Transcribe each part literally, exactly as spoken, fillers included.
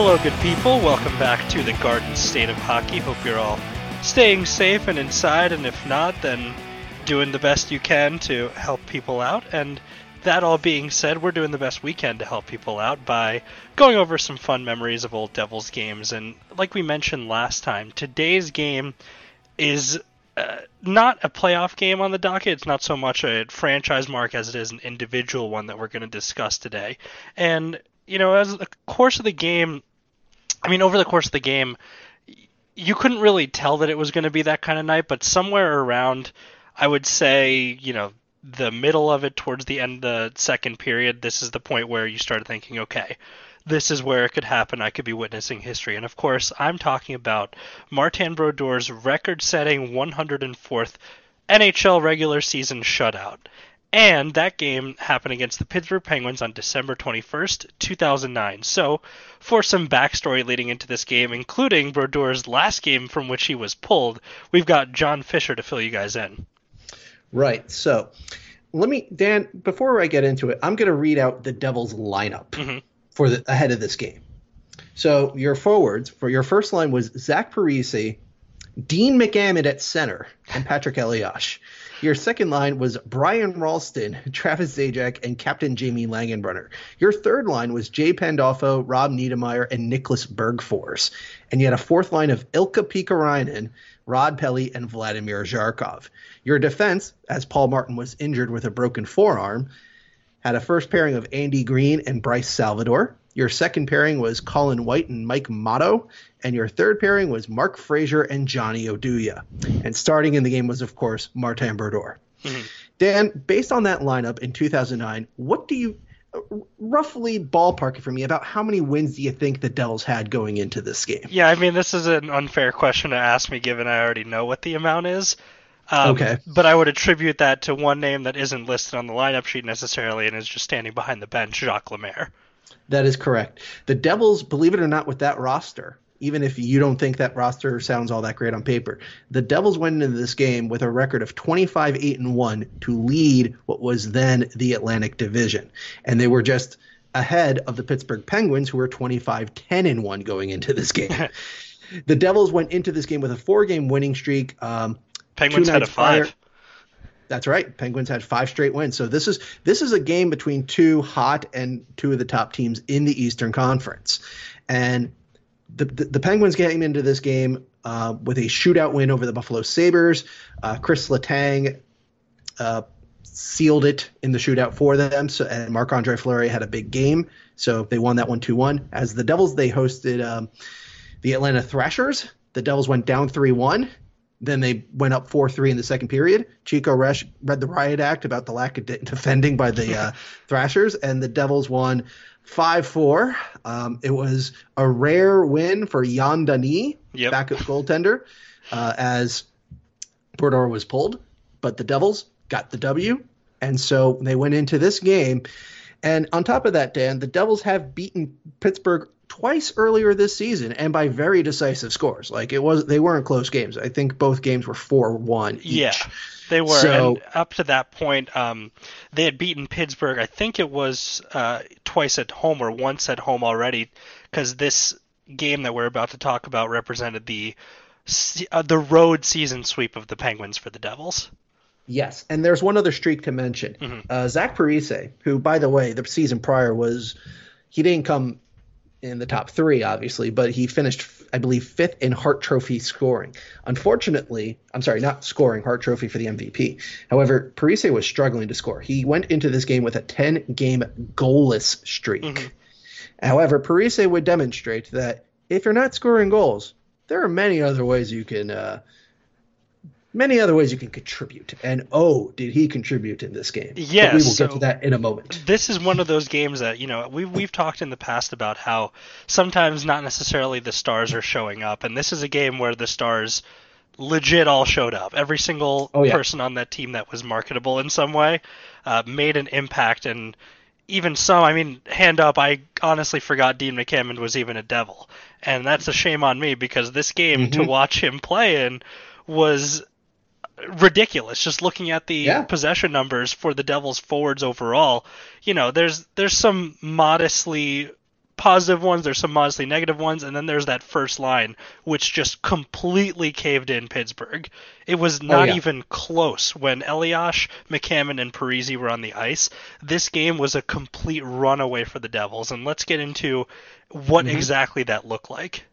Hello, good people. Welcome back to the Garden State of Hockey. Hope you're all staying safe and inside, and if not, then doing the best you can to help people out. And that all being said, we're doing the best we can to help people out by going over some fun memories of old Devils games. And like we mentioned last time, today's game is Uh, not a playoff game on the docket. It's not so much a franchise mark as it is an individual one that we're going to discuss today. And, you know, as the course of the game, I mean, over the course of the game, you couldn't really tell that it was going to be that kind of night, but somewhere around, I would say, you know, the middle of it, towards the end of the second period, this is the point where you started thinking, okay, this is where it could happen. I could be witnessing history. And of course, I'm talking about Martin Brodeur's record-setting one hundred fourth N H L regular season shutout. And that game happened against the Pittsburgh Penguins on December twenty-first, two thousand nine. So, for some backstory leading into this game, including Brodeur's last game from which he was pulled, we've got John Fisher to fill you guys in. Right. So, let me, Dan, before I get into it, I'm going to read out the Devils lineup. Mm-hmm. For the, ahead of this game. So your forwards, for your first line was Zach Parise, Dean McAmmond at center, and Patrik Eliáš. Your second line was Brian Rolston, Travis Zajac, and Captain Jamie Langenbrunner. Your third line was Jay Pandolfo, Rob Niedermayer, and Niclas Bergfors. And you had a fourth line of Ilka Pekarinen, Rod Pelly, and Vladimir Zharkov. Your defense, as Paul Martin was injured with a broken forearm, had a first pairing of Andy Greene and Bryce Salvador. Your second pairing was Colin White and Mike Mottau. And your third pairing was Mark Fraser and Johnny Oduya. And starting in the game was, of course, Martin Brodeur. Mm-hmm. Dan, based on that lineup in two thousand nine, what do you roughly ballpark it for me about how many wins do you think the Devils had going into this game? Yeah, I mean, this is an unfair question to ask me given I already know what the amount is. Um, okay. But I would attribute that to one name that isn't listed on the lineup sheet necessarily and is just standing behind the bench, Jacques Lemaire. That is correct. The Devils, believe it or not, with that roster, even if you don't think that roster sounds all that great on paper, the Devils went into this game with a record of twenty-five eight and one to lead what was then the Atlantic Division. And they were just ahead of the Pittsburgh Penguins, who were twenty-five ten and one going into this game. The Devils went into this game with a four-game winning streak. Um, Penguins had a five. Prior. That's right. Penguins had five straight wins. So this is this is a game between two hot and two of the top teams in the Eastern Conference. And the the, the Penguins came into this game uh, with a shootout win over the Buffalo Sabres. Uh, Chris Letang uh, sealed it in the shootout for them. So, and Marc-Andre Fleury had a big game. So they won that one two one. As the Devils, they hosted um, the Atlanta Thrashers. The Devils went down three one. Then they went up four three in the second period. Chico Resch read the riot act about the lack of de- defending by the uh, Thrashers, and the Devils won five four. Um, it was a rare win for Jan Dani, yep. backup goaltender, uh, as Brodeur was pulled. But the Devils got the W, and so they went into this game. And on top of that, Dan, the Devils have beaten Pittsburgh twice earlier this season, and by very decisive scores. Like it was, they weren't close games. I think both games were four one each. Yeah, they were. So, and up to that point, um, they had beaten Pittsburgh. I think it was uh, twice at home or once at home already, because this game that we're about to talk about represented the uh, the road season sweep of the Penguins for the Devils. Yes, and there's one other streak to mention. Mm-hmm. Uh, Zach Parise, who, by the way, the season prior was he didn't come in the top three, obviously, but he finished, I believe, fifth in Hart Trophy scoring. Unfortunately, I'm sorry, not scoring, Hart Trophy for the M V P. However, Parise was struggling to score. He went into this game with a ten-game goalless streak. Mm-hmm. However, Parise would demonstrate that if you're not scoring goals, there are many other ways you can uh, Many other ways you can contribute, and oh, did he contribute in this game? Yes, but we will so get to that in a moment. This is one of those games that, you know, we've, we've talked in the past about how sometimes not necessarily the stars are showing up, and this is a game where the stars legit all showed up. Every single oh, yeah. person on that team that was marketable in some way uh, made an impact, and even some, I mean, hand up, I honestly forgot Dean McAmmond was even a Devil, and that's a shame on me because this game, mm-hmm. to watch him play in was ridiculous. Just looking at the yeah. possession numbers for the Devils forwards overall, you know, there's there's some modestly positive ones, there's some modestly negative ones, and then there's that first line, which just completely caved in Pittsburgh. It was not oh, yeah. even close. When Eliáš, McAmmond, and Parise were on the ice, this game was a complete runaway for the Devils, and let's get into what mm-hmm. exactly that looked like.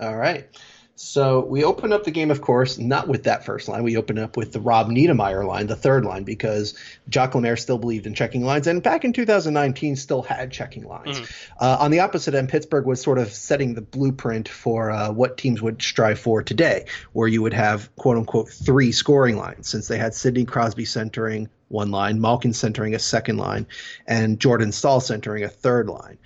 All right. So we open up the game, of course, not with that first line. We open up with the Rob Niedermayer line, the third line, because Jacques Lemaire still believed in checking lines, and back in two thousand nineteen still had checking lines. Mm. Uh, on the opposite end, Pittsburgh was sort of setting the blueprint for uh, what teams would strive for today, where you would have, quote-unquote, three scoring lines, since they had Sidney Crosby centering one line, Malkin centering a second line, and Jordan Staal centering a third line.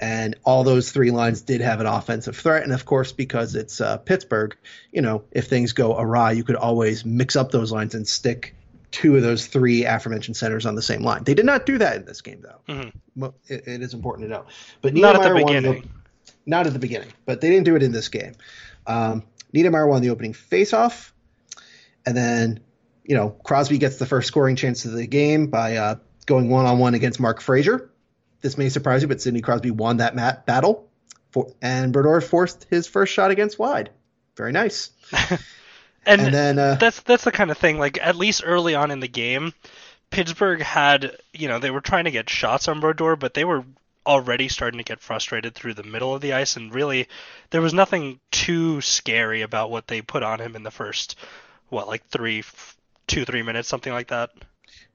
And all those three lines did have an offensive threat. And, of course, because it's uh, Pittsburgh, you know, if things go awry, you could always mix up those lines and stick two of those three aforementioned centers on the same line. They did not do that in this game, though. Mm-hmm. It, it is important to know. But Niedermayer not at the beginning. Won the, not at the beginning. But they didn't do it in this game. Um, Niedermayer won the opening faceoff. And then, you know, Crosby gets the first scoring chance of the game by uh, going one-on-one against Mark Fraser. This may surprise you, but Sidney Crosby won that mat battle, for, and Brodeur forced his first shot against wide. Very nice. and, and then uh, that's that's the kind of thing. Like, at least early on in the game, Pittsburgh had, you know, they were trying to get shots on Brodeur, but they were already starting to get frustrated through the middle of the ice, and really there was nothing too scary about what they put on him in the first, what, like three, two, three minutes, something like that.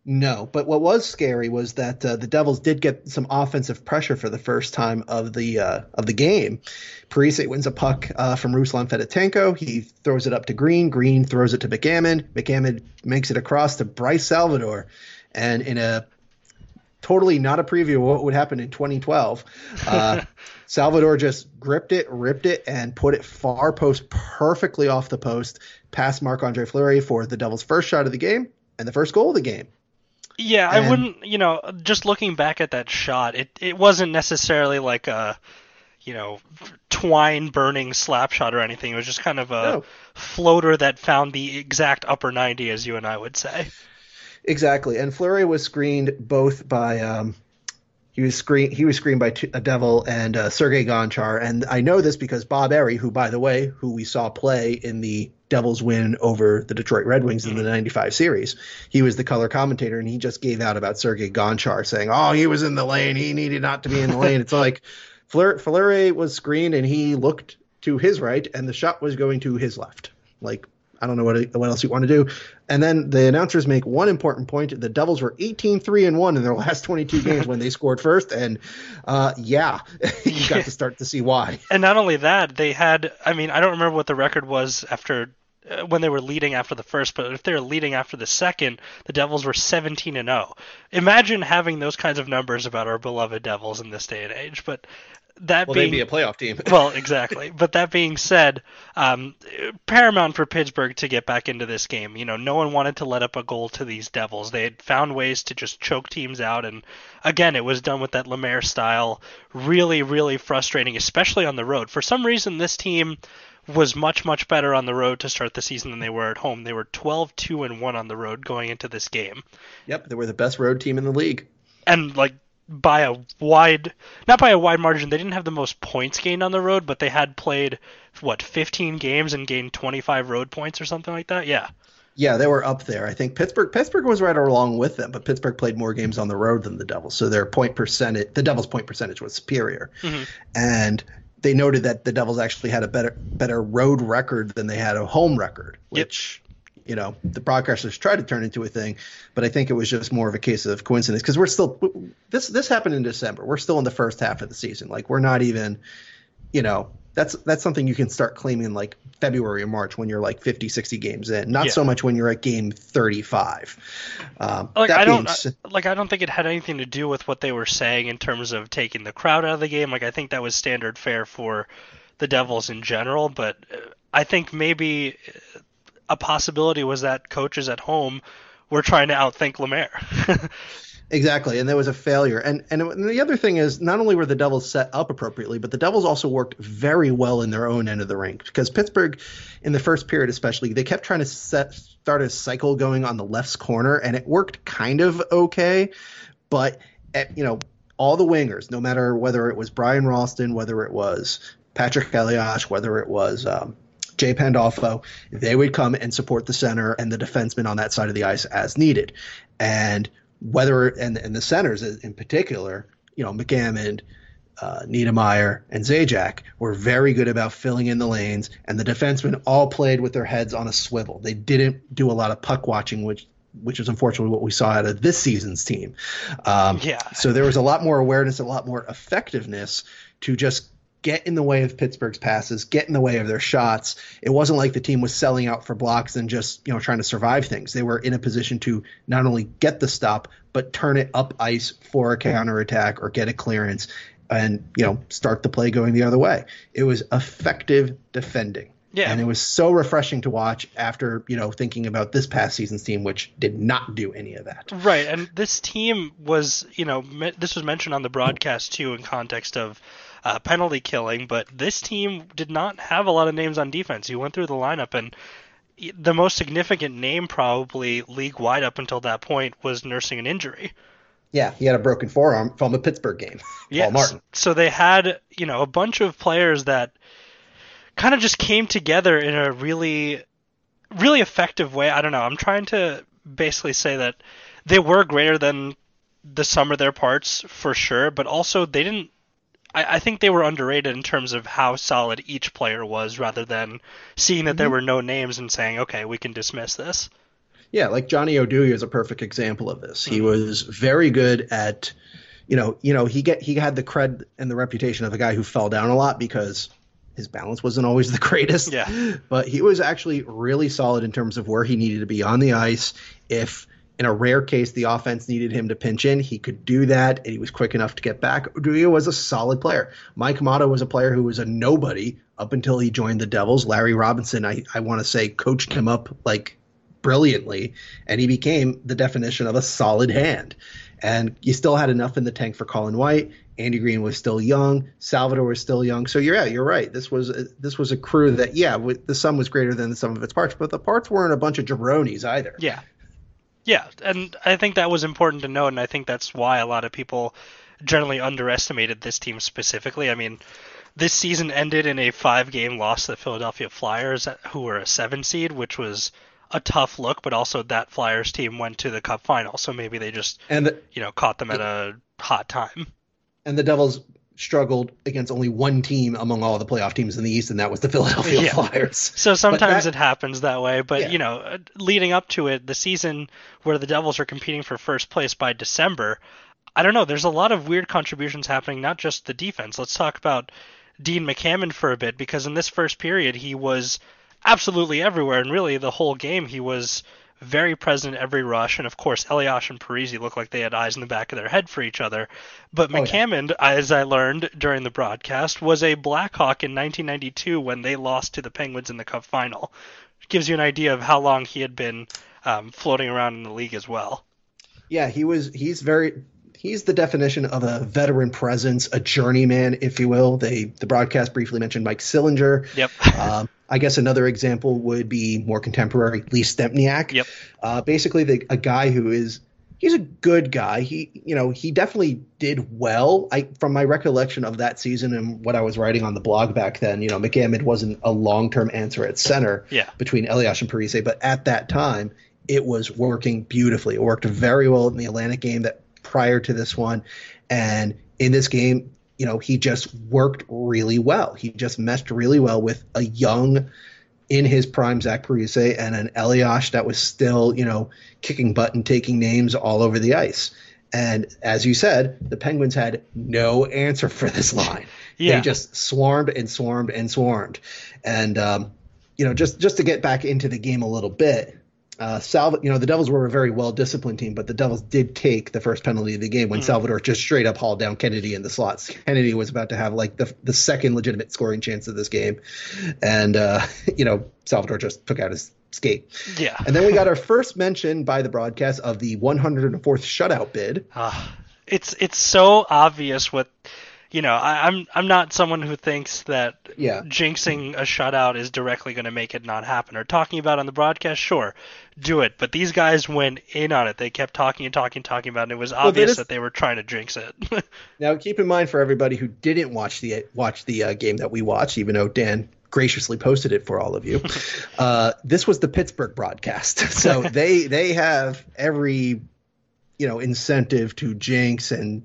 No, but what was scary was that uh, the Devils did get some offensive pressure for the first time of the uh, of the game. Parise wins a puck uh, from Ruslan Fedotenko. He throws it up to Greene. Greene throws it to McAmmond. McAmmond makes it across to Bryce Salvador. And in a totally not a preview of what would happen in twenty twelve, uh, Salvador just gripped it, ripped it, and put it far post, perfectly off the post, past Marc-Andre Fleury for the Devils' first shot of the game and the first goal of the game. Yeah, I and, wouldn't, you know, just looking back at that shot, it, it wasn't necessarily like a, you know, twine-burning slap shot or anything. It was just kind of a no. floater that found the exact upper ninety, as you and I would say. Exactly, and Fleury was screened both by, um, he was screen, he was screened by a Devil and uh, Sergei Gonchar, and I know this because Bob Errey, who, by the way, who we saw play in the Devils win over the Detroit Red Wings in the ninety-five series. He was the color commentator, and he just gave out about Sergei Gonchar, saying, oh, he was in the lane. He needed not to be in the lane. It's like Fleur- Fleury was screened, and he looked to his right, and the shot was going to his left. Like, I don't know what what else you want to do. And then the announcers make one important point. The Devils were eighteen three and one in their last twenty-two games when they scored first. And, uh, yeah, you got to start to see why. And not only that, they had – I mean, I don't remember what the record was after uh, when they were leading after the first, but if they were leading after the second, the Devils were seventeen and oh. Imagine having those kinds of numbers about our beloved Devils in this day and age. But – That well, being, they'd be a playoff team. Well, exactly. But that being said, um, paramount for Pittsburgh to get back into this game. You know, no one wanted to let up a goal to these Devils. They had found ways to just choke teams out. And again, it was done with that Lemaire style. Really, really frustrating, especially on the road. For some reason, this team was much, much better on the road to start the season than they were at home. They were twelve two and one on the road going into this game. Yep, they were the best road team in the league. And, like, by a wide, not by a wide margin. They didn't have the most points gained on the road, but they had played, what, fifteen games and gained twenty-five road points or something like that? Yeah. Yeah, they were up there. I think Pittsburgh Pittsburgh was right along with them, but Pittsburgh played more games on the road than the Devils, so their point percentage, the Devils' point percentage was superior. Mm-hmm. And they noted that the Devils actually had a better better road record than they had a home record, which... Yep. You know, the broadcasters tried to turn into a thing, but I think it was just more of a case of coincidence because we're still this. This happened in December. We're still in the first half of the season. Like we're not even, you know, that's that's something you can start claiming like February or March when you're like fifty, sixty games in. Not yeah. so much when you're at game thirty-five. Um, like I don't s- like I don't think it had anything to do with what they were saying in terms of taking the crowd out of the game. Like I think that was standard fare for the Devils in general, but I think maybe. A possibility was that coaches at home were trying to outthink Lemaire. Exactly, and there was a failure. And and the other thing is not only were the Devils set up appropriately, but the Devils also worked very well in their own end of the rink because Pittsburgh, in the first period especially, they kept trying to set start a cycle going on the left's corner, and it worked kind of okay. But, at, you know, all the wingers, no matter whether it was Brian Rolston, whether it was Patrik Eliáš, whether it was um, Jay Pandolfo, they would come and support the center and the defensemen on that side of the ice as needed. And whether and, and the centers in particular, you know, McAmmond, uh, Niedermayer, and Zajac were very good about filling in the lanes, and the defensemen all played with their heads on a swivel. They didn't do a lot of puck watching, which which is unfortunately what we saw out of this season's team. Um, yeah. So there was a lot more awareness, a lot more effectiveness to just get in the way of Pittsburgh's passes, get in the way of their shots. It wasn't like the team was selling out for blocks and just, you know, trying to survive things. They were in a position to not only get the stop, but turn it up ice for a counterattack or get a clearance and, you know, start the play going the other way. It was effective defending. Yeah. And it was so refreshing to watch after, you know, thinking about this past season's team, which did not do any of that. Right. And this team was, you know, me- this was mentioned on the broadcast, too, in context of uh, penalty killing. But this team did not have a lot of names on defense. You went through the lineup, and the most significant name probably league-wide up until that point was nursing an injury. Yeah, he had a broken forearm from the Pittsburgh game. Yeah. Paul Martin. So they had, you know, a bunch of players that kind of just came together in a really, really effective way. I don't know. I'm trying to basically say that they were greater than the sum of their parts for sure, but also they didn't, I, I think they were underrated in terms of how solid each player was, rather than seeing that mm-hmm. there were no names and saying, okay, we can dismiss this. Yeah. Like Johnny Oduya is a perfect example of this. Mm-hmm. He was very good at, you know, you know, he get, he had the cred and the reputation of a guy who fell down a lot because his balance wasn't always the greatest, yeah. but he was actually really solid in terms of where he needed to be on the ice. If in a rare case the offense needed him to pinch in, he could do that, and he was quick enough to get back. Oduya was a solid player. Mike Mottau was a player who was a nobody up until he joined the Devils. Larry Robinson, I, I want to say, coached him up like brilliantly, and he became the definition of a solid hand. And you still had enough in the tank for Colin White. Andy Greene was still young. Salvador was still young. So yeah, you're right. This was a, this was a crew that, yeah, the sum was greater than the sum of its parts, but the parts weren't a bunch of jabronis either. Yeah. Yeah, and I think that was important to note, and I think that's why a lot of people generally underestimated this team specifically. I mean, this season ended in a five-game loss to the Philadelphia Flyers, who were a seven seed, which was a tough look, but also that Flyers team went to the Cup final, so maybe they just and the, you know caught them at a hot time. And the Devils struggled against only one team among all the playoff teams in the East, and that was the Philadelphia yeah. Flyers. So sometimes that, it happens that way, but yeah. you know, leading up to it, the season where the Devils are competing for first place by December, I don't know, there's a lot of weird contributions happening, not just the defense. Let's talk about Dean McAmmond for a bit, because in this first period he was absolutely everywhere, and really the whole game he was very present in every rush. And of course Eliáš and Parise looked like they had eyes in the back of their head for each other, but oh, McAmmond yeah. as I learned during the broadcast, was a Blackhawk in nineteen ninety-two when they lost to the Penguins in the Cup final. It gives you an idea of how long he had been um, floating around in the league as well. Yeah, he was he's very He's the definition of a veteran presence, a journeyman, if you will. They the broadcast briefly mentioned Mike Sillinger. Yep. um, I guess another example would be more contemporary Lee Stempniak. Yep. Uh, basically, the, a guy who is he's a good guy. He you know he definitely did well. I from my recollection of that season and what I was writing on the blog back then, you know, McAmmond wasn't a long term answer at center. Yeah. Between Eliáš and Parise, but at that time it was working beautifully. It worked very well in the Atlantic game that. Prior to this one, and in this game, you know, he just worked really well. He just meshed really well with a young, in his prime, Zach Parise and an Eliáš that was still, you know, kicking butt and taking names all over the ice. And as you said, the Penguins had no answer for this line. Yeah. They just swarmed and swarmed and swarmed. And um, you know, just just to get back into the game a little bit. Uh, Salva, you know, the Devils were a very well-disciplined team, but the Devils did take the first penalty of the game when mm. Salvador just straight up hauled down Kennedy in the slots. Kennedy was about to have like the the second legitimate scoring chance of this game, and uh, you know, Salvador just took out his skate. Yeah. And then we got our first mention by the broadcast of the one hundred fourth shutout bid. Uh, it's it's so obvious what you know, I, I'm I'm not someone who thinks that yeah. jinxing a shutout is directly going to make it not happen. Or talking about it on the broadcast, sure, do it. But these guys went in on it. They kept talking and talking and talking about it. And it was obvious well, they just... that they were trying to jinx it. Now, keep in mind for everybody who didn't watch the watch the uh, game that we watched, even though Dan graciously posted it for all of you, uh, this was the Pittsburgh broadcast. So they they have every, you know, incentive to jinx and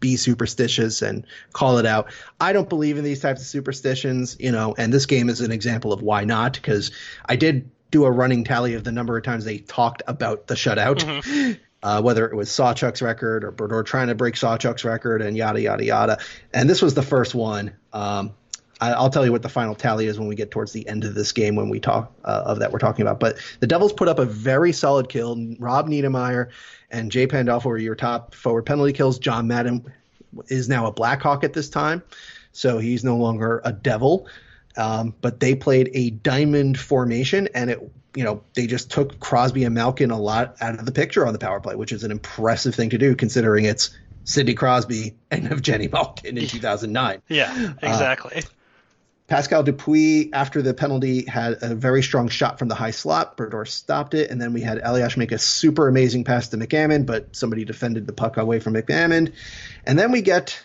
be superstitious and call it out. I don't believe in these types of superstitions, you know, and this game is an example of why not, because I did do a running tally of the number of times they talked about the shutout, mm-hmm. uh, whether it was Sawchuk's record or Brodeur trying to break Sawchuk's record and yada, yada, yada. And this was the first one. Um, I, I'll tell you what the final tally is when we get towards the end of this game when we talk uh, of that we're talking about. But the Devils put up a very solid kill. Rob Niedermayer and Jay Pandolfo were your top forward penalty kills. John Madden is now a Blackhawk at this time, so he's no longer a Devil. Um, but they played a diamond formation, and it, you know, they just took Crosby and Malkin a lot out of the picture on the power play, which is an impressive thing to do considering it's Sidney Crosby and Evgeni Malkin in two thousand nine. Yeah, exactly. Uh, Pascal Dupuis, after the penalty, had a very strong shot from the high slot. Brodeur stopped it, and then we had Eliáš make a super amazing pass to McAmmond, but somebody defended the puck away from McAmmond. And then we get,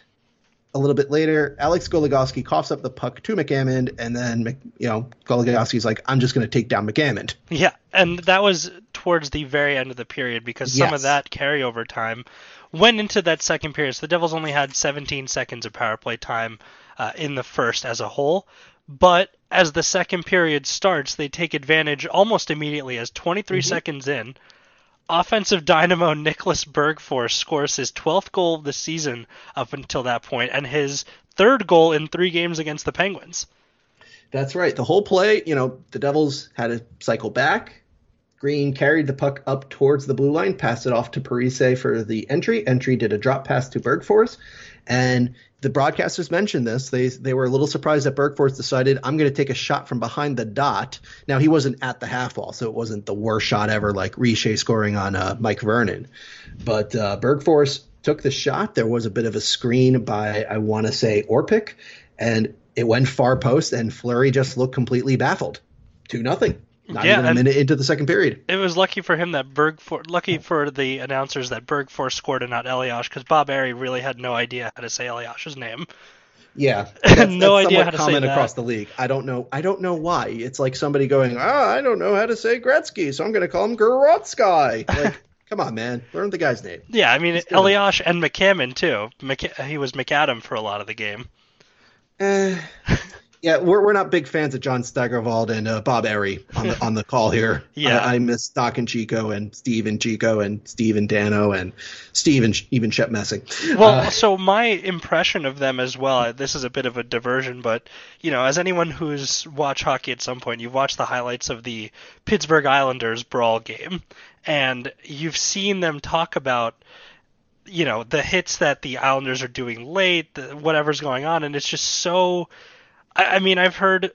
a little bit later, Alex Goligoski coughs up the puck to McAmmond, and then, you know, Goligoski's like, I'm just going to take down McAmmond. Yeah, and that was towards the very end of the period, because yes. some of that carryover time went into that second period. So the Devils only had seventeen seconds of power play time Uh, in the first as a whole, but as the second period starts, they take advantage almost immediately. As twenty-three mm-hmm. seconds in, offensive dynamo Niclas Bergfors scores his twelfth goal of the season up until that point, and his third goal in three games against the Penguins. That's right. The whole play, you know, the Devils had to cycle back. Green carried the puck up towards the blue line, passed it off to Parise for the entry. Entry did a drop pass to Bergfors, and the broadcasters mentioned this. They they were a little surprised that Bergfors decided, I'm going to take a shot from behind the dot. Now, he wasn't at the half wall, so it wasn't the worst shot ever, like Richer scoring on uh, Mike Vernon. But uh, Bergfors took the shot. There was a bit of a screen by, I want to say, Orpik, and it went far post, and Fleury just looked completely baffled. two nothing. Not yeah, even a minute into the second period. It was lucky for him that Bergfors, lucky for the announcers that Bergfors scored and not Eliáš, because Bob Errey really had no idea how to say Eliáš's name. Yeah, that's, no that's idea how to say that. Across the league, I don't know. I don't know why. It's like somebody going, "Ah, I don't know how to say Gretzky, so I'm going to call him Grotzky." Like, come on, man, learn the guy's name. Yeah, I mean Eliáš and McCammon too. Mc- he was McAdam for a lot of the game. Uh... Yeah, we're we're not big fans of John Steigerwald and uh, Bob Errey on the on the call here. Yeah, I, I miss Doc and Chico and Steve and Chico and Steve and Dano and Steve and even Chet Messing. Well, uh, so my impression of them as well. This is a bit of a diversion, but you know, as anyone who's watched hockey at some point, you've watched the highlights of the Pittsburgh Islanders brawl game, and you've seen them talk about, you know, the hits that the Islanders are doing late, the, whatever's going on, and it's just so. I mean, I've heard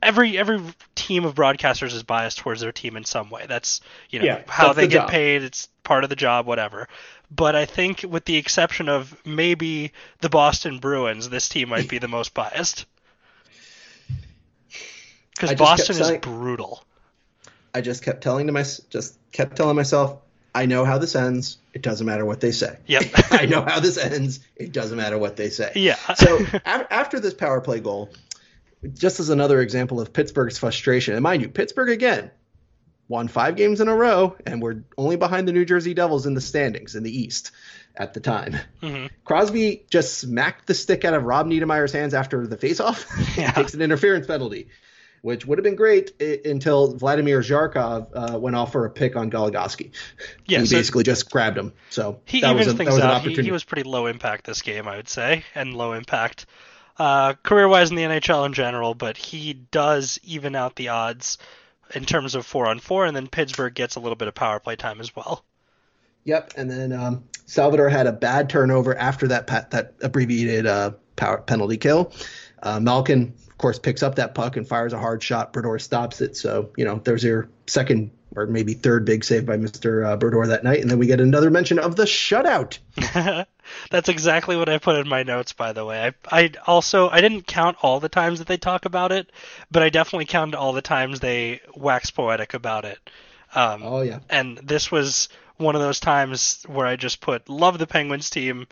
every every team of broadcasters is biased towards their team in some way. That's, you know, yeah, how they get paid. It's part of the job, whatever. But I think with the exception of maybe the Boston Bruins, this team might be the most biased. Because Boston is brutal. I just kept telling to my, just kept telling myself, I know how this ends. It doesn't matter what they say. Yep. I know how this ends. It doesn't matter what they say. Yeah. So af- after this power play goal, just as another example of Pittsburgh's frustration, and mind you, Pittsburgh again won five games in a row, and we're only behind the New Jersey Devils in the standings in the East at the time. Mm-hmm. Crosby just smacked the stick out of Rob Niedermayer's hands after the faceoff. Yeah. Takes an interference penalty, which would have been great it, until Vladimir Zharkov uh, went off for a pick on Goligoski. Yeah, he so basically just grabbed him. So he that was, a, that was an opportunity. He, he was pretty low impact this game, I would say, and low impact uh, career-wise in the N H L in general, but he does even out the odds in terms of four on four, and then Pittsburgh gets a little bit of power play time as well. Yep, and then um, Salvador had a bad turnover after that, pa- that abbreviated uh, power penalty kill. Uh, Malkin of course, picks up that puck and fires a hard shot. Brodeur stops it. So, you know, there's your second or maybe third big save by Mister Uh, Brodeur that night. And then we get another mention of the shutout. That's exactly what I put in my notes, by the way. I, I also, I didn't count all the times that they talk about it, but I definitely counted all the times they wax poetic about it. Um, oh, yeah. And this was one of those times where I just put, love the Penguins team,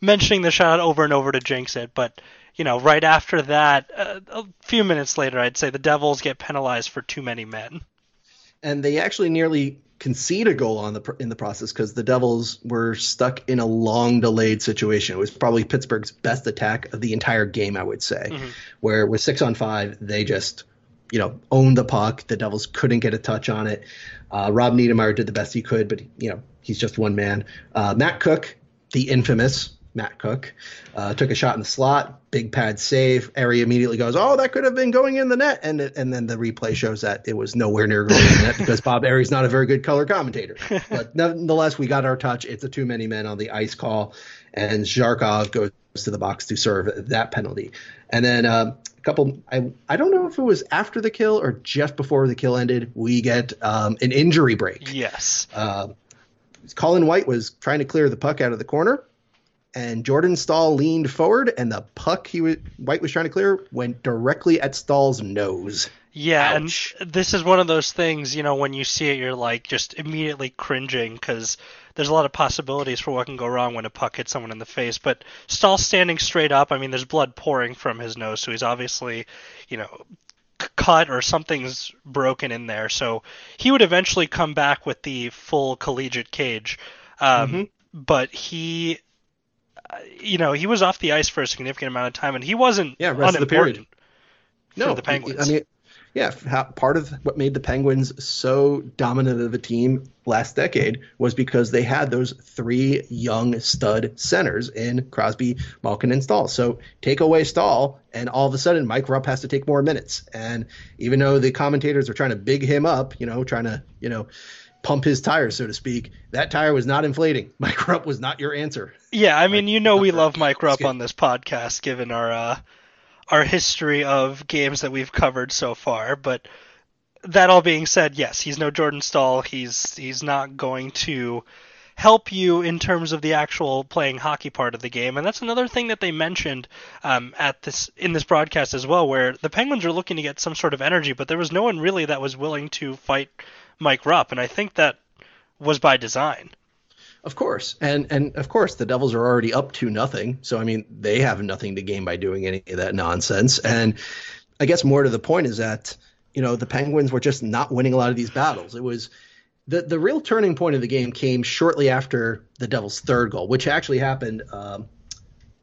mentioning the shutout over and over to jinx it. But, you know, right after that, uh, a few minutes later, I'd say the Devils get penalized for too many men. And they actually nearly concede a goal on the in the process because the Devils were stuck in a long delayed situation. It was probably Pittsburgh's best attack of the entire game, I would say, mm-hmm. where with six on five, they just, you know, owned the puck. The Devils couldn't get a touch on it. Uh, Rob Niedermayer did the best he could, but, you know, he's just one man. Uh, Matt Cook, the infamous Matt Cook, uh, took a shot in the slot, big pad save. Errey immediately goes, oh, that could have been going in the net. And it, and then the replay shows that it was nowhere near going in the net because Bob Errey's not a very good color commentator. But nonetheless, we got our touch. It's a too many men on the ice call. And Zharkov goes to the box to serve that penalty. And then um, a couple – I I don't know if it was after the kill or just before the kill ended, we get um, an injury break. Yes. Uh, Colin White was trying to clear the puck out of the corner. And Jordan Staal leaned forward, and the puck he was, White was trying to clear went directly at Staal's nose. Yeah, ouch. And this is one of those things, you know, when you see it, you're like just immediately cringing because there's a lot of possibilities for what can go wrong when a puck hits someone in the face. But Staal's standing straight up. I mean, there's blood pouring from his nose, so he's obviously, you know, cut or something's broken in there. So he would eventually come back with the full collegiate cage. Um, mm-hmm. But he... You know, he was off the ice for a significant amount of time, and he wasn't yeah, rest unimportant of the period. No, for the Penguins. I mean, yeah, how, part of what made the Penguins so dominant of a team last decade was because they had those three young stud centers in Crosby, Malkin, and Staal. So take away Staal, and all of a sudden Mike Rupp has to take more minutes. And even though the commentators are trying to big him up, you know, trying to, you know, pump his tire, so to speak, that tire was not inflating. Mike Rupp was not your answer. Yeah, I mean, you know we love Mike Rupp on this podcast, given our uh, our history of games that we've covered so far. But that all being said, yes, he's no Jordan Staal. He's he's not going to help you in terms of the actual playing hockey part of the game. And that's another thing that they mentioned um, at this in this broadcast as well, where the Penguins are looking to get some sort of energy, but there was no one really that was willing to fight Mike Rupp, and I think that was by design. Of course, and and of course the Devils are already up to nothing, so I mean they have nothing to gain by doing any of that nonsense. And I guess more to the point is that, you know, the Penguins were just not winning a lot of these battles. It was the the real turning point of the game came shortly after the Devils' third goal, which actually happened um,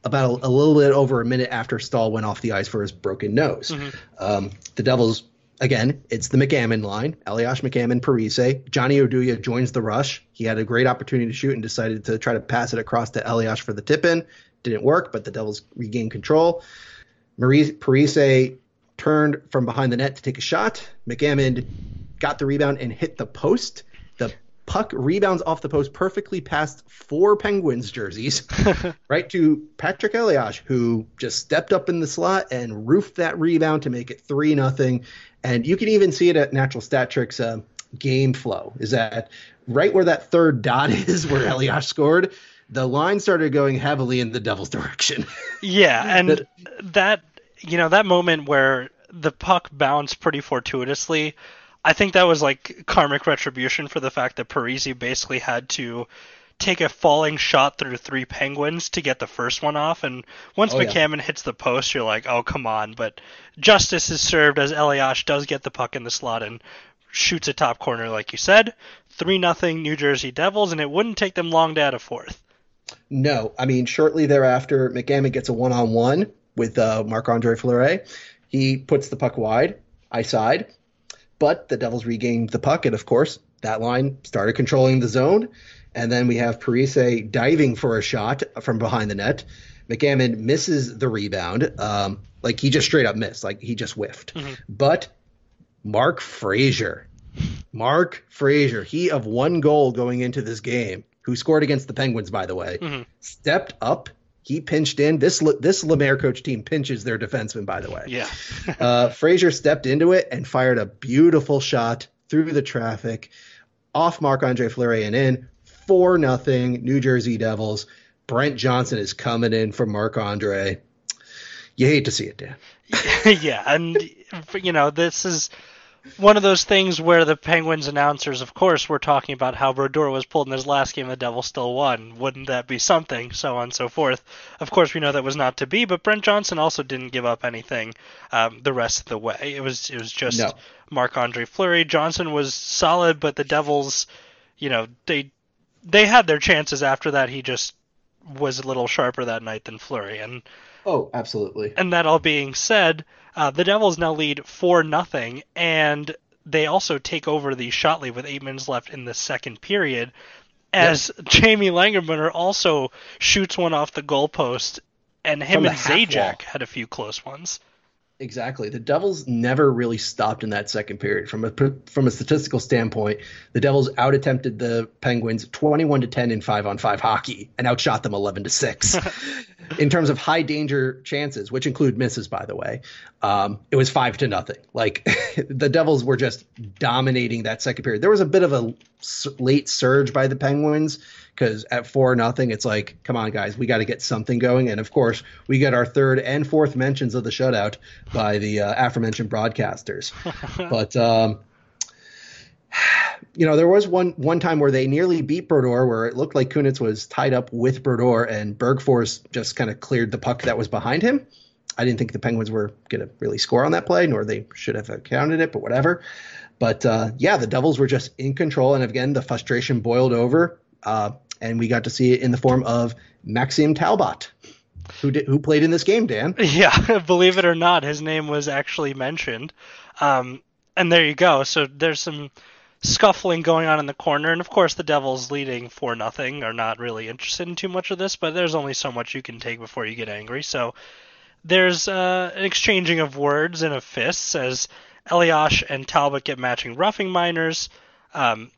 about a, a little bit over a minute after Staal went off the ice for his broken nose. Mm-hmm. Um, the Devils. Again, it's the McAmmond line, Eliáš, McAmmond, Parise. Johnny Oduya joins the rush. He had a great opportunity to shoot and decided to try to pass it across to Eliáš for the tip-in. Didn't work, but the Devils regained control. Parise turned from behind the net to take a shot. McAmmond got the rebound and hit the post. The puck rebounds off the post perfectly past four Penguins jerseys, right to Patrik Eliáš, who just stepped up in the slot and roofed that rebound to make it three nothing. And you can even see it at Natural Stat Trick's uh, game flow, is that right where that third dot is where Eliáš scored, the line started going heavily in the Devil's direction. Yeah, and the, that, you know, that moment where the puck bounced pretty fortuitously, I think that was like karmic retribution for the fact that Parise basically had to take a falling shot through three Penguins to get the first one off, and once oh, McCammon yeah. hits the post, you're like, oh, come on. But justice is served as Eliáš does get the puck in the slot and shoots a top corner, like you said. three nothing New Jersey Devils, and it wouldn't take them long to add a fourth. No, I mean, shortly thereafter, McCammon gets a one-on-one with uh, Marc-Andre Fleury. He puts the puck wide, ice side, but the Devils regained the puck, and of course, that line started controlling the zone. And then we have Parise diving for a shot from behind the net. McAmmond misses the rebound. Um, like, he just straight up missed. Like, he just whiffed. Mm-hmm. But Mark Fraser, Mark Fraser, he of one goal going into this game, who scored against the Penguins, by the way, mm-hmm. stepped up He pinched in. This this Lemaire coach team pinches their defenseman, by the way. Yeah. uh, Fraser stepped into it and fired a beautiful shot through the traffic off Marc-Andre Fleury and in. four nothing New Jersey Devils. Brent Johnson is coming in for Marc-Andre. You hate to see it, Dan. Yeah, and, you know, this is one of those things where the Penguins announcers, of course, were talking about how Brodeur was pulled in his last game, the Devils still won. Wouldn't that be something? So on and so forth. Of course, we know that was not to be, but Brent Johnson also didn't give up anything um, the rest of the way. It was, it was just no. Marc-Andre Fleury. Johnson was solid, but the Devils, you know, they they had their chances after that. He just was a little sharper that night than Fleury. And Oh, absolutely. And that all being said, uh, the Devils now lead four nothing, and they also take over the shot lead with eight minutes left in the second period, as yep. Jamie Langenbrunner also shoots one off the goalpost, and him and Zajac had a few close ones. Exactly. The Devils never really stopped in that second period. From a from a statistical standpoint, the Devils out-attempted the Penguins twenty-one to ten in five on five hockey and outshot them eleven to six. In terms of high-danger chances, which include misses, by the way, um, it was five to nothing. Like, the Devils were just dominating that second period. There was a bit of a late surge by the Penguins because at four nothing, it's like, come on, guys, we got to get something going. And, of course, we get our third and fourth mentions of the shutout by the uh, aforementioned broadcasters. But, um, you know, there was one one time where they nearly beat Brodeur, where it looked like Kunitz was tied up with Brodeur, and Bergfors just kind of cleared the puck that was behind him. I didn't think the Penguins were going to really score on that play, nor they should have accounted it, but whatever. But, uh, yeah, the Devils were just in control, and, again, the frustration boiled over, uh, and we got to see it in the form of Maxim Talbot. Who did, who played in this game, Dan? Yeah, believe it or not, his name was actually mentioned. Um, and there you go. So there's some scuffling going on in the corner. And, of course, the Devils leading four nothing are not really interested in too much of this, but there's only so much you can take before you get angry. So there's uh, an exchanging of words and of fists as Eliáš and Talbot get matching roughing minors. Um,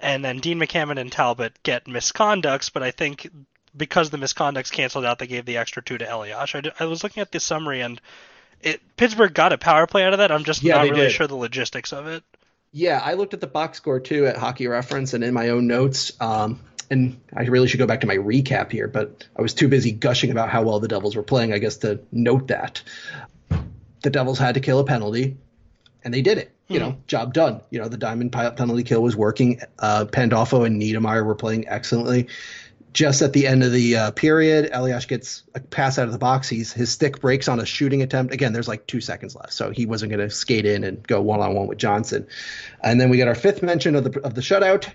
and then Dean McAmmond and Talbot get misconducts, but I think – because the misconducts canceled out, they gave the extra two to Eliáš. I, d- I was looking at the summary, and it Pittsburgh got a power play out of that. I'm just yeah, not really did. sure the logistics of it. Yeah, I looked at the box score, too, at Hockey Reference and in my own notes. Um, and I really should go back to my recap here, but I was too busy gushing about how well the Devils were playing, I guess, to note that. The Devils had to kill a penalty, and they did it. You know, job done. You know, the Diamond penalty kill was working. Uh, Pandolfo and Niedermayer were playing excellently. Just at the end of the uh, period, Eliáš gets a pass out of the box. He's, his stick breaks on a shooting attempt. Again, there's like two seconds left, so he wasn't going to skate in and go one-on-one with Johnson. And then we got our fifth mention of the of the shutout.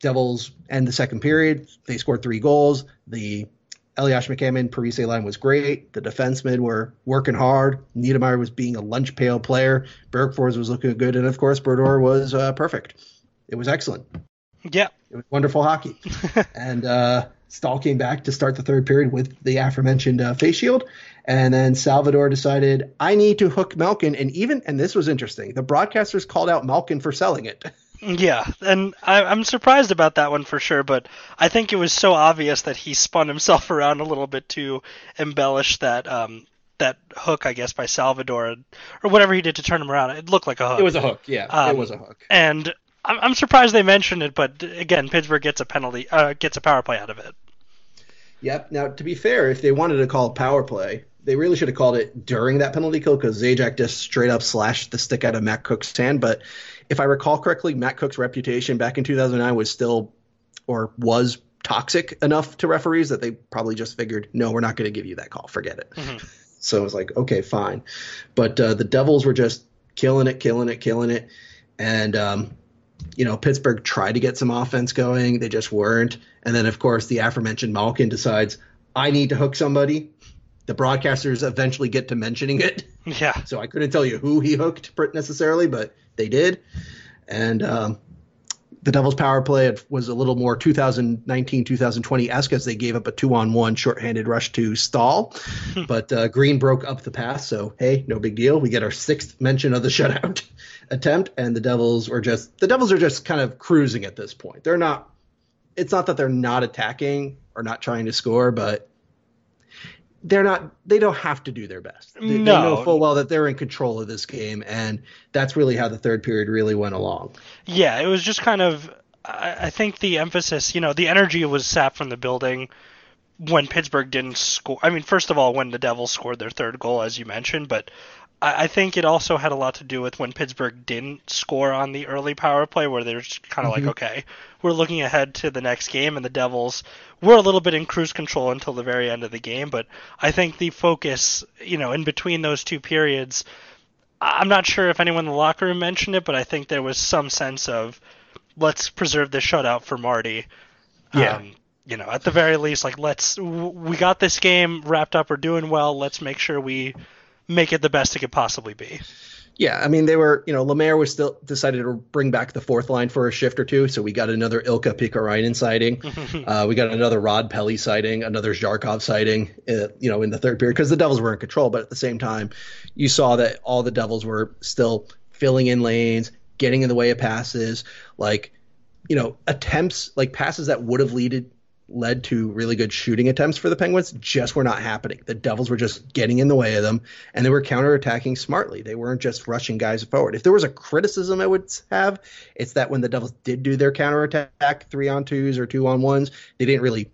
Devils end the second period. They scored three goals. The Eliáš McAmmond Parise line was great. The defensemen were working hard. Niedermayer was being a lunch pail player. Bergfors was looking good. And, of course, Brodeur was uh, perfect. It was excellent. Yeah. It was wonderful hockey. and uh, Staal came back to start the third period with the aforementioned uh, face shield. And then Salvador decided, I need to hook Malkin. And even, and this was interesting, the broadcasters called out Malkin for selling it. Yeah, and I, I'm surprised about that one for sure, but I think it was so obvious that he spun himself around a little bit to embellish that um, that hook, I guess, by Salvador, or whatever he did to turn him around. It looked like a hook. It was a hook, yeah. Um, it was a hook. And I'm surprised they mentioned it, but again, Pittsburgh gets a penalty, uh, gets a power play out of it. Yep. Now, to be fair, if they wanted to call power play, they really should have called it during that penalty kill because Zajac just straight up slashed the stick out of Matt Cook's hand. But if I recall correctly, Matt Cook's reputation back in two thousand nine was still or was toxic enough to referees that they probably just figured, no, we're not going to give you that call. Forget it. Mm-hmm. So it was like, okay, fine. But uh, the Devils were just killing it, killing it, killing it. And, um, you know, Pittsburgh tried to get some offense going. They just weren't. And then, of course, the aforementioned Malkin decides, I need to hook somebody. The broadcasters eventually get to mentioning it. Yeah. So I couldn't tell you who he hooked necessarily, but they did. And um, the Devils' power play was a little more two thousand nineteen two thousand twenty-esque as they gave up a two-on-one shorthanded rush to Staal. but uh, Greene broke up the pass, so, hey, no big deal. We get our sixth mention of the shutout attempt, and the Devils are just the Devils are just kind of cruising at this point. They're not. It's not that they're not attacking or not trying to score, but they're not, they don't have to do their best. They, no. they know full well that they're in control of this game, and that's really how the third period really went along. Yeah, it was just kind of, I, I think the emphasis, you know, the energy was sapped from the building when Pittsburgh didn't score. I mean, first of all, when the Devils scored their third goal, as you mentioned, but I, I think it also had a lot to do with when Pittsburgh didn't score on the early power play, where they're just kind of mm-hmm. like, okay, we're looking ahead to the next game, and the Devils were a little bit in cruise control until the very end of the game. But I think the focus, you know, in between those two periods, I'm not sure if anyone in the locker room mentioned it, but I think there was some sense of, let's preserve the shutout for Marty. Yeah. Um, You know, at the very least, like, let's, we got this game wrapped up. We're doing well. Let's make sure we make it the best it could possibly be. Yeah, I mean, they were, you know, Lemaire was still decided to bring back the fourth line for a shift or two. So we got another Ilka Pekarinen sighting. uh, we got another Rod Pelly sighting, another Zharkov sighting, uh, you know, in the third period, because the Devils were in control. But at the same time, you saw that all the Devils were still filling in lanes, getting in the way of passes, like, you know, attempts, like passes that would have leaded led to really good shooting attempts for the Penguins just were not happening. The Devils were just getting in the way of them, and they were counterattacking smartly. They weren't just rushing guys forward. If there was a criticism I would have, it's that when the Devils did do their counterattack, three-on-twos or two-on-ones, they didn't really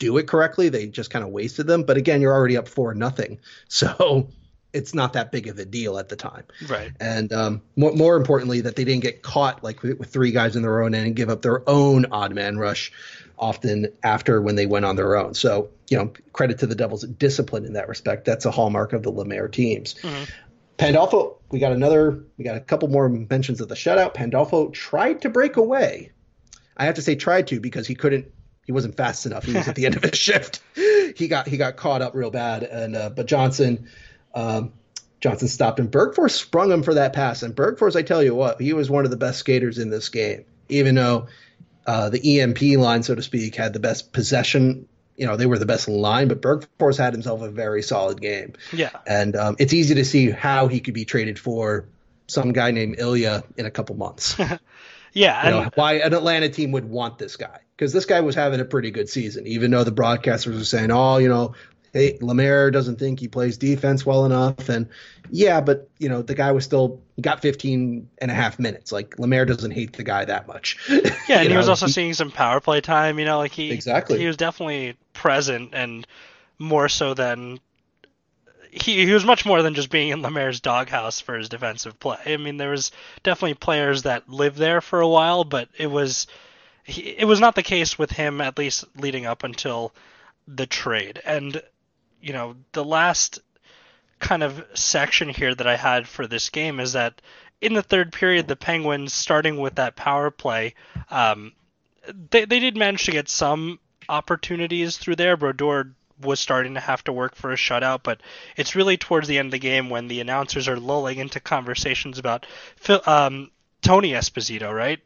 do it correctly. They just kind of wasted them. But again, you're already up four nothing, so it's not that big of a deal at the time. Right. And um, more, more importantly, that they didn't get caught like with three guys in their own end and give up their own odd man rush often after when they went on their own. So, you know, credit to the Devils' discipline in that respect. That's a hallmark of the Lemaire teams. Mm-hmm. Pandolfo, we got another, we got a couple more mentions of the shutout. Pandolfo tried to break away. I have to say tried to because he couldn't, he wasn't fast enough. He was at the end of his shift. He got, he got caught up real bad. And, uh, but Johnson, Um, Johnson stopped him. Bergfors sprung him for that pass. And Bergfors, I tell you what, he was one of the best skaters in this game, even though uh, the E M P line, so to speak, had the best possession. You know, they were the best line, but Bergfors had himself a very solid game. Yeah. And um, it's easy to see how he could be traded for some guy named Ilya in a couple months. Yeah. You know, why an Atlanta team would want this guy, because this guy was having a pretty good season, even though the broadcasters were saying, oh, you know, hey, Lemaire doesn't think he plays defense well enough. And yeah, but, you know, the guy was still got fifteen and a half minutes. Like, Lemaire doesn't hate the guy that much. Yeah, and he know? was also he, seeing some power play time, you know, like he exactly. he was definitely present, and more so than he, he was much more than just being in Lemaire's doghouse for his defensive play. I mean, there was definitely players that lived there for a while, but it was he, it was not the case with him, at least leading up until the trade. And you know, the last kind of section here that I had for this game is that in the third period, the Penguins, starting with that power play, um, they, they did manage to get some opportunities through there. Brodeur was starting to have to work for a shutout, but it's really towards the end of the game when the announcers are lulling into conversations about um, Tony Esposito, right?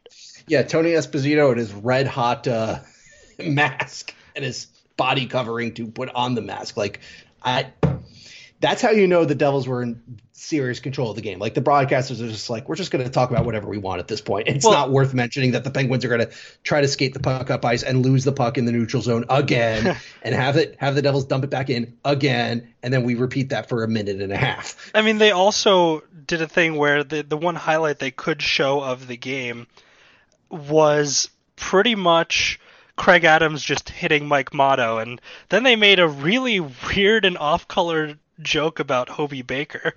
Yeah, Tony Esposito and his red-hot uh, mask and his body covering to put on the mask. Like, I, that's how you know the Devils were in serious control of the game. Like, the broadcasters are just like, we're just going to talk about whatever we want at this point. It's well, not worth mentioning that the Penguins are going to try to skate the puck up ice and lose the puck in the neutral zone again and have it have the Devils dump it back in again, and then we repeat that for a minute and a half. I mean, they also did a thing where the the one highlight they could show of the game was pretty much Craig Adams just hitting Mike Mottau, and then they made a really weird and off-color joke about Hobie Baker,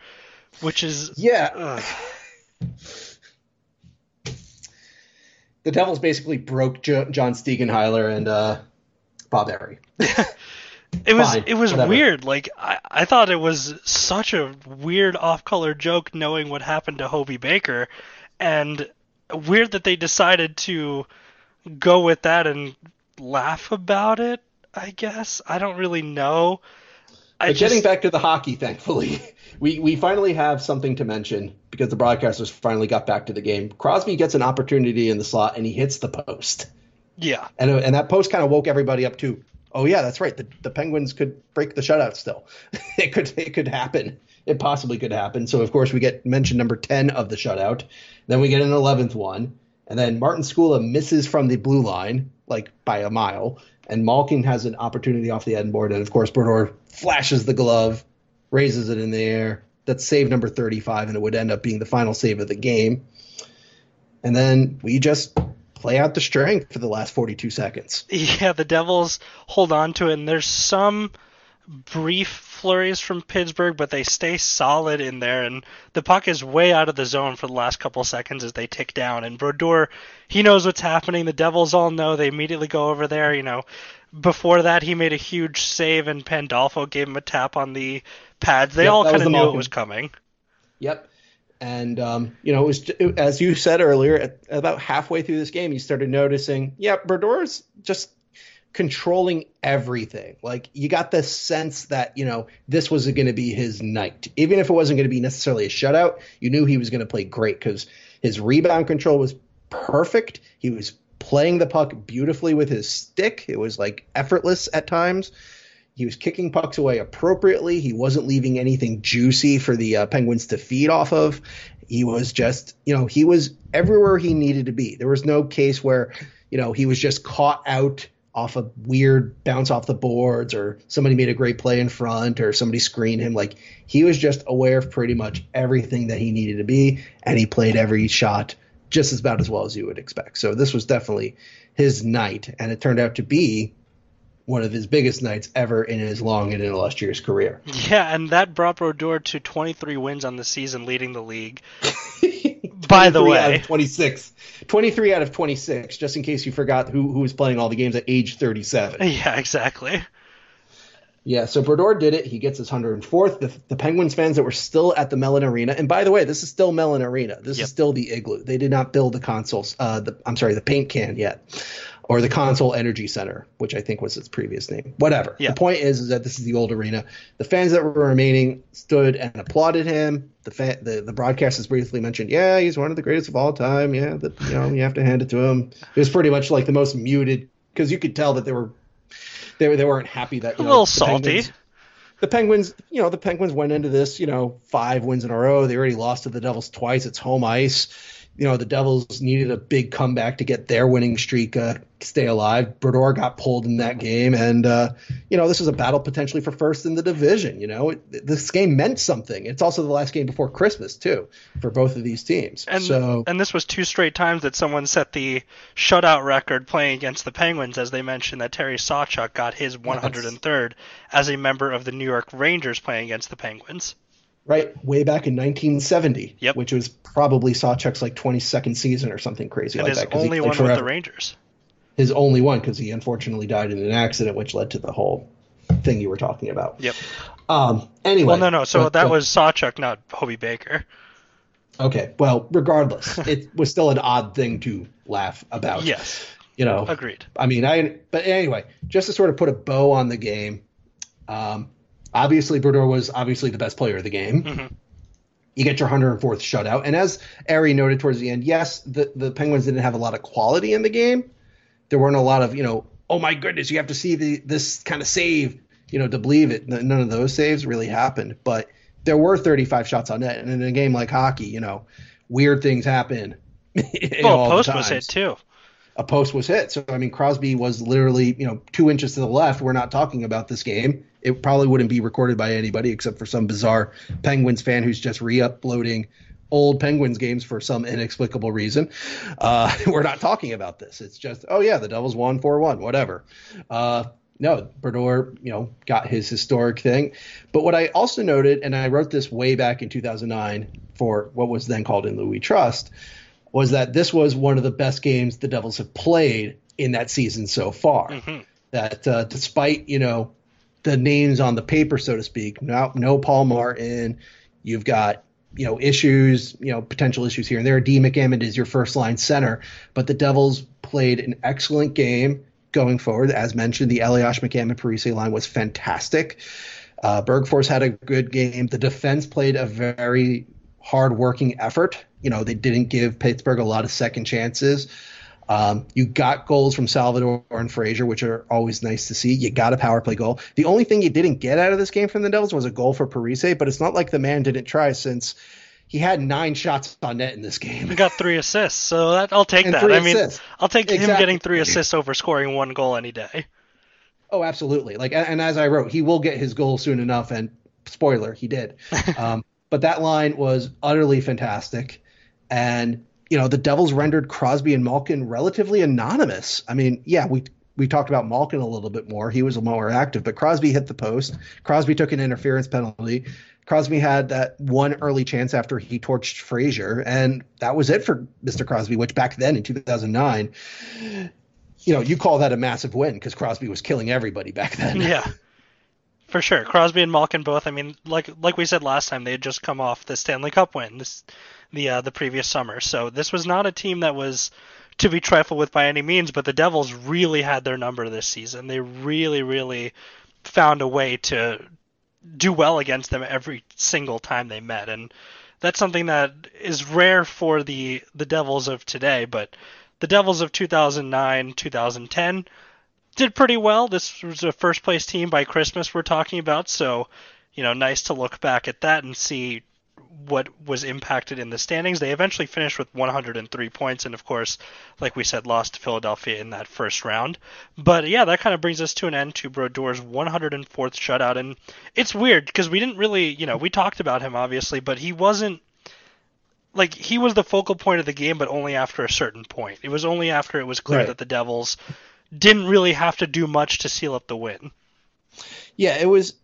which is yeah. Ugh. The Devils basically broke jo- John Stiegenheiler and uh, Bob Errey. it was Fine, it was whatever. weird. Like I, I thought it was such a weird off-color joke, knowing what happened to Hobie Baker, and weird that they decided to go with that and laugh about it, I guess. I don't really know. I but just... Getting back to the hockey, thankfully, we, we finally have something to mention because the broadcasters finally got back to the game. Crosby gets an opportunity in the slot, and he hits the post. Yeah. And and that post kind of woke everybody up to, oh, yeah, that's right. The, the Penguins could break the shutout still. it could It could happen. It possibly could happen. So, of course, we get mention number ten of the shutout. Then we get an eleventh one. And then Martin Skula misses from the blue line, like by a mile. And Malkin has an opportunity off the end board. And, of course, Brodeur flashes the glove, raises it in the air. That's save number thirty-five, and it would end up being the final save of the game. And then we just play out the string for the last forty-two seconds. Yeah, the Devils hold on to it, and there's some brief flurries from Pittsburgh, but they stay solid in there, and the puck is way out of the zone for the last couple seconds as they tick down. And Brodeur, he knows what's happening. The Devils all know. They immediately go over there. You know, before that, he made a huge save, and Pandolfo gave him a tap on the pads. They yep, all kind of knew Malkin. It was coming. Yep. And, um, you know, it was, it, as you said earlier, at, about halfway through this game, you started noticing, yeah, Brodeur's just controlling everything. Like, you got the sense that, you know, this was going to be his night. Even if it wasn't going to be necessarily a shutout, you knew he was going to play great because his rebound control was perfect. He was playing the puck beautifully with his stick. It was, like, effortless at times. He was kicking pucks away appropriately. He wasn't leaving anything juicy for the uh, Penguins to feed off of. He was just, you know, he was everywhere he needed to be. There was no case where, you know, he was just caught out off a weird bounce off the boards or somebody made a great play in front or somebody screened him. Like, he was just aware of pretty much everything that he needed to be, and he played every shot just as about as well as you would expect. So this was definitely his night, and it turned out to be one of his biggest nights ever in his long and illustrious career. Yeah, and that brought Brodeur to twenty-three wins on the season, leading the league. By the way, out of twenty-six. twenty-three out of twenty-six, just in case you forgot who, who was playing all the games at age thirty-seven. Yeah, exactly. Yeah, so Brodeur did it. He gets his one hundred fourth. The, the Penguins fans that were still at the Mellon Arena, and by the way, this is still Mellon Arena. This yep. is still the Igloo. They did not build the consoles. Uh, the I'm sorry, the paint can yet, or the Console Energy Center, which I think was its previous name. Whatever. Yep. The point is, is that this is the old arena. The fans that were remaining stood and applauded him. The fa- the, the broadcasters briefly mentioned, yeah, he's one of the greatest of all time. Yeah, that you know you have to hand it to him. It was pretty much like the most muted because you could tell that they were. They they weren't happy that you know, a little salty. Penguins, the Penguins, you know, the Penguins went into this, you know, five wins in a row. They already lost to the Devils twice. It's home ice. You know, the Devils needed a big comeback to get their winning streak uh, stay alive. Brodeur got pulled in that game, and uh, you know, this was a battle potentially for first in the division. You know, it, this game meant something. It's also the last game before Christmas too for both of these teams. And, so, and this was two straight times that someone set the shutout record playing against the Penguins, as they mentioned that Terry Sawchuk got his one hundred third yes. as a member of the New York Rangers playing against the Penguins. Right, way back in nineteen seventy, yep. which was probably Sawchuk's like twenty-second season or something crazy and like that. His only one forever. With the Rangers. His only one, because he unfortunately died in an accident, which led to the whole thing you were talking about. Yep. Um, anyway. Well, no, no, so but, that but, was Sawchuk, not Hobie Baker. Okay, well, regardless, it was still an odd thing to laugh about. Yes. You know. Agreed. I mean, I. But anyway, just to sort of put a bow on the game, um, obviously, Brodeur was obviously the best player of the game. Mm-hmm. You get your one hundred fourth shutout. And as Errey noted towards the end, yes, the, the Penguins didn't have a lot of quality in the game. There weren't a lot of, you know, oh, my goodness, you have to see the, this kind of save, you know, to believe it. None of those saves really happened. But there were thirty-five shots on net. And in a game like hockey, you know, weird things happen. Well, a post was hit, too. A post was hit. So, I mean, Crosby was literally, you know, two inches to the left. We're not talking about this game. It probably wouldn't be recorded by anybody except for some bizarre Penguins fan who's just re-uploading old Penguins games for some inexplicable reason. Uh, we're not talking about this. It's just, oh, yeah, the Devils won four one, whatever. Uh, no, Brodeur, you know, got his historic thing. But what I also noted, and I wrote this way back in two thousand nine for what was then called In Lieu We Trust, was that this was one of the best games the Devils have played in that season so far. Mm-hmm. That uh, despite, you know, the names on the paper, so to speak. No, no Paul Martin. You've got, you know, issues, you know, potential issues here and there. Dean McAmmond is your first line center, but the Devils played an excellent game going forward. As mentioned, the Eliáš McAmmond Parise line was fantastic. Uh, Bergfors had a good game. The defense played a very hard working effort. You know, they didn't give Pittsburgh a lot of second chances. Um, you got goals from Salvador and Fraser, which are always nice to see. You got a power play goal. The only thing you didn't get out of this game from the Devils was a goal for Parise, but it's not like the man didn't try, since he had nine shots on net in this game. He got three assists, so that, I'll take and that. I assists. mean, I'll take exactly. him getting three assists over scoring one goal any day. Oh, absolutely. Like, and as I wrote, he will get his goal soon enough, and spoiler, he did. Um, but that line was utterly fantastic. And, you know, the Devils rendered Crosby and Malkin relatively anonymous. I mean, yeah, we we talked about Malkin a little bit more. He was more active, but Crosby hit the post. Crosby took an interference penalty. Crosby had that one early chance after he torched Fraser, and that was it for Mister Crosby, which back then in two thousand nine, you know, you call that a massive win because Crosby was killing everybody back then. Yeah, for sure. Crosby and Malkin both. I mean, like like we said last time, they had just come off the Stanley Cup win this the uh, the previous summer. So this was not a team that was to be trifled with by any means, but the Devils really had their number this season. They really, really found a way to do well against them every single time they met, and that's something that is rare for the the Devils of today. But the Devils of two thousand nine, two thousand ten did pretty well. This was a first place team by Christmas we're talking about, so, you know, nice to look back at that and see what was impacted in the standings. They eventually finished with one hundred three points, and of course, like we said, lost to Philadelphia in that first round. But yeah, that kind of brings us to an end to Brodeur's one hundred fourth shutout, and it's weird because we didn't really, you know, we talked about him obviously, but he wasn't, like, he was the focal point of the game, but only after a certain point. It was only after it was clear right. that the Devils didn't really have to do much to seal up the win. Yeah, it was,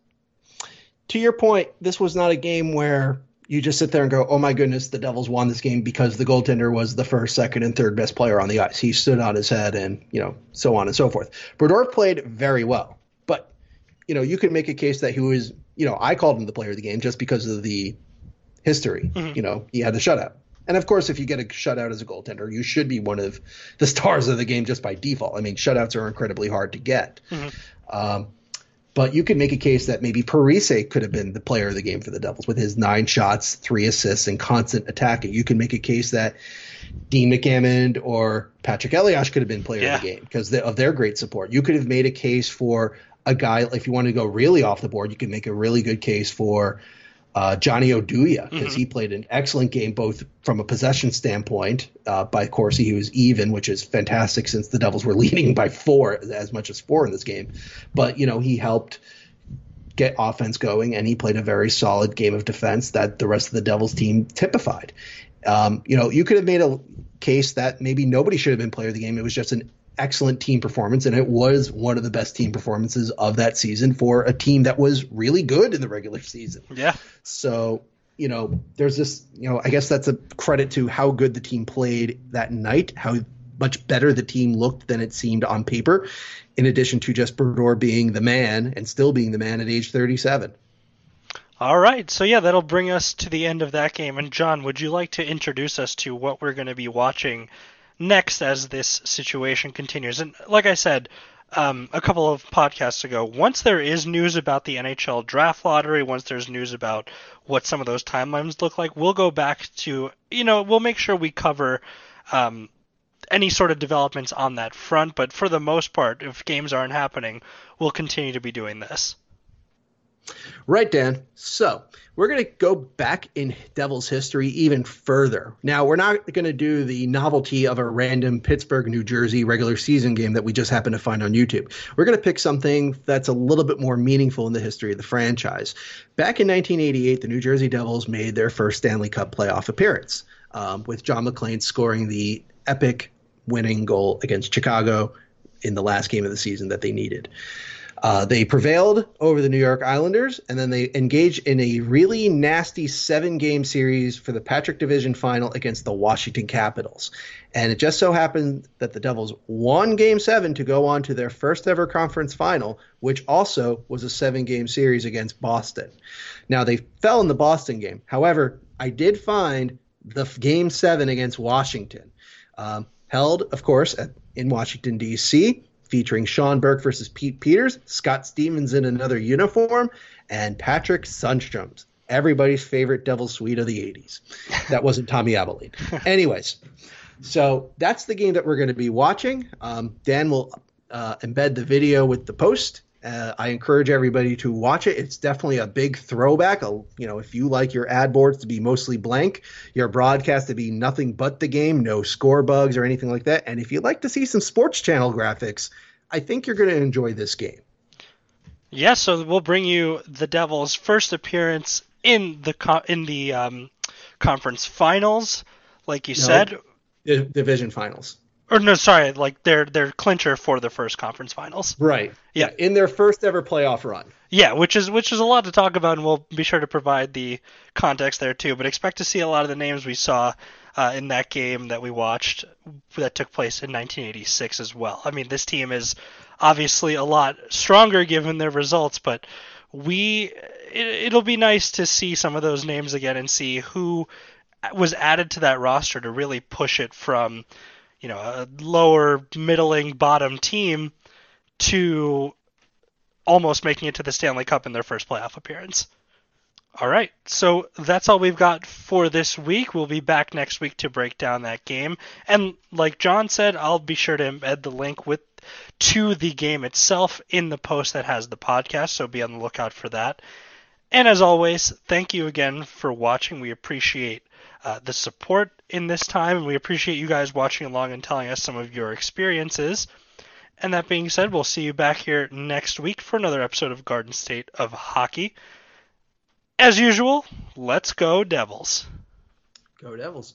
to your point, this was not a game where you just sit there and go, oh my goodness, the Devils won this game because the goaltender was the first, second, and third best player on the ice. He stood on his head and, you know, so on and so forth. Brodeur played very well, but, you know, you could make a case that he was, you know, I called him the player of the game just because of the history. Mm-hmm. You know, he had the shutout. And of course, if you get a shutout as a goaltender, you should be one of the stars of the game just by default. I mean, shutouts are incredibly hard to get. Mm-hmm. Um But you could make a case that maybe Parise could have been the player of the game for the Devils with his nine shots, three assists, and constant attacking. You can make a case that Dean McAmmond or Patrik Eliáš could have been player yeah. of the game because of their great support. You could have made a case for a guy, if you want to go really off the board, you could make a really good case for uh, Johnny Oduya because mm-hmm. he played an excellent game both from a possession standpoint. Uh, by Corsi, he was even, which is fantastic since the Devils were leading by four, as much as four in this game. But, you know, he helped get offense going, and he played a very solid game of defense that the rest of the Devils team typified. Um, you know, you could have made a case that maybe nobody should have been player of the game. It was just an excellent team performance, and it was one of the best team performances of that season for a team that was really good in the regular season. Yeah. So, you know, there's this, you know, I guess that's a credit to how good the team played that night, how much better the team looked than it seemed on paper, in addition to just Brodeur being the man and still being the man at age thirty-seven. All right. So, yeah, that'll bring us to the end of that game. And, John, would you like to introduce us to what we're going to be watching next as this situation continues? And like I said um, a couple of podcasts ago, once there is news about the N H L draft lottery, once there's news about what some of those timelines look like, we'll go back to, you know, we'll make sure we cover um, any sort of developments on that front. But for the most part, if games aren't happening, we'll continue to be doing this. Right, Dan. So we're going to go back in Devils history even further. Now, we're not going to do the novelty of a random Pittsburgh, New Jersey regular season game that we just happened to find on YouTube. We're going to pick something that's a little bit more meaningful in the history of the franchise. Back in nineteen eighty-eight, the New Jersey Devils made their first Stanley Cup playoff appearance, um, with John McLean scoring the epic winning goal against Chicago in the last game of the season that they needed. Uh, they prevailed over the New York Islanders, and then they engaged in a really nasty seven-game series for the Patrick Division Final against the Washington Capitals. And it just so happened that the Devils won Game seven to go on to their first-ever conference final, which also was a seven-game series against Boston. Now, they fell in the Boston game. However, I did find the Game seven against Washington, um, held, of course, at, in Washington, D C, featuring Sean Burke versus Pete Peters, Scott Stevens in another uniform, and Patrick Sundstrom's, everybody's favorite Devil's suite of the eighties. That wasn't Tommy Abilene. Anyways, so that's the game that we're going to be watching. Um, Dan will uh, embed the video with the post, Uh, I encourage everybody to watch it. It's definitely a big throwback. A, you know, if you like your ad boards to be mostly blank, your broadcast to be nothing but the game, no score bugs or anything like that. And if you'd like to see some sports channel graphics, I think you're going to enjoy this game. Yes, yeah, so we'll bring you the Devils' first appearance in the co- in the um, conference finals, like you no, said. D- division finals. Or no, sorry, like their their clincher for the first conference finals. Right. Yeah. In their first ever playoff run. Yeah, which is which is a lot to talk about, and we'll be sure to provide the context there too. But expect to see a lot of the names we saw uh, in that game that we watched that took place in nineteen eighty-six as well. I mean, this team is obviously a lot stronger given their results, but we it, it'll be nice to see some of those names again and see who was added to that roster to really push it from, you know, a lower, middling, bottom team to almost making it to the Stanley Cup in their first playoff appearance. All right, so that's all we've got for this week. We'll be back next week to break down that game. And like John said, I'll be sure to embed the link with to the game itself in the post that has the podcast, so be on the lookout for that. And as always, thank you again for watching. We appreciate uh, the support in this time, and we appreciate you guys watching along and telling us some of your experiences. And that being said, we'll see you back here next week for another episode of Garden State of Hockey. As usual, let's go Devils. Go Devils.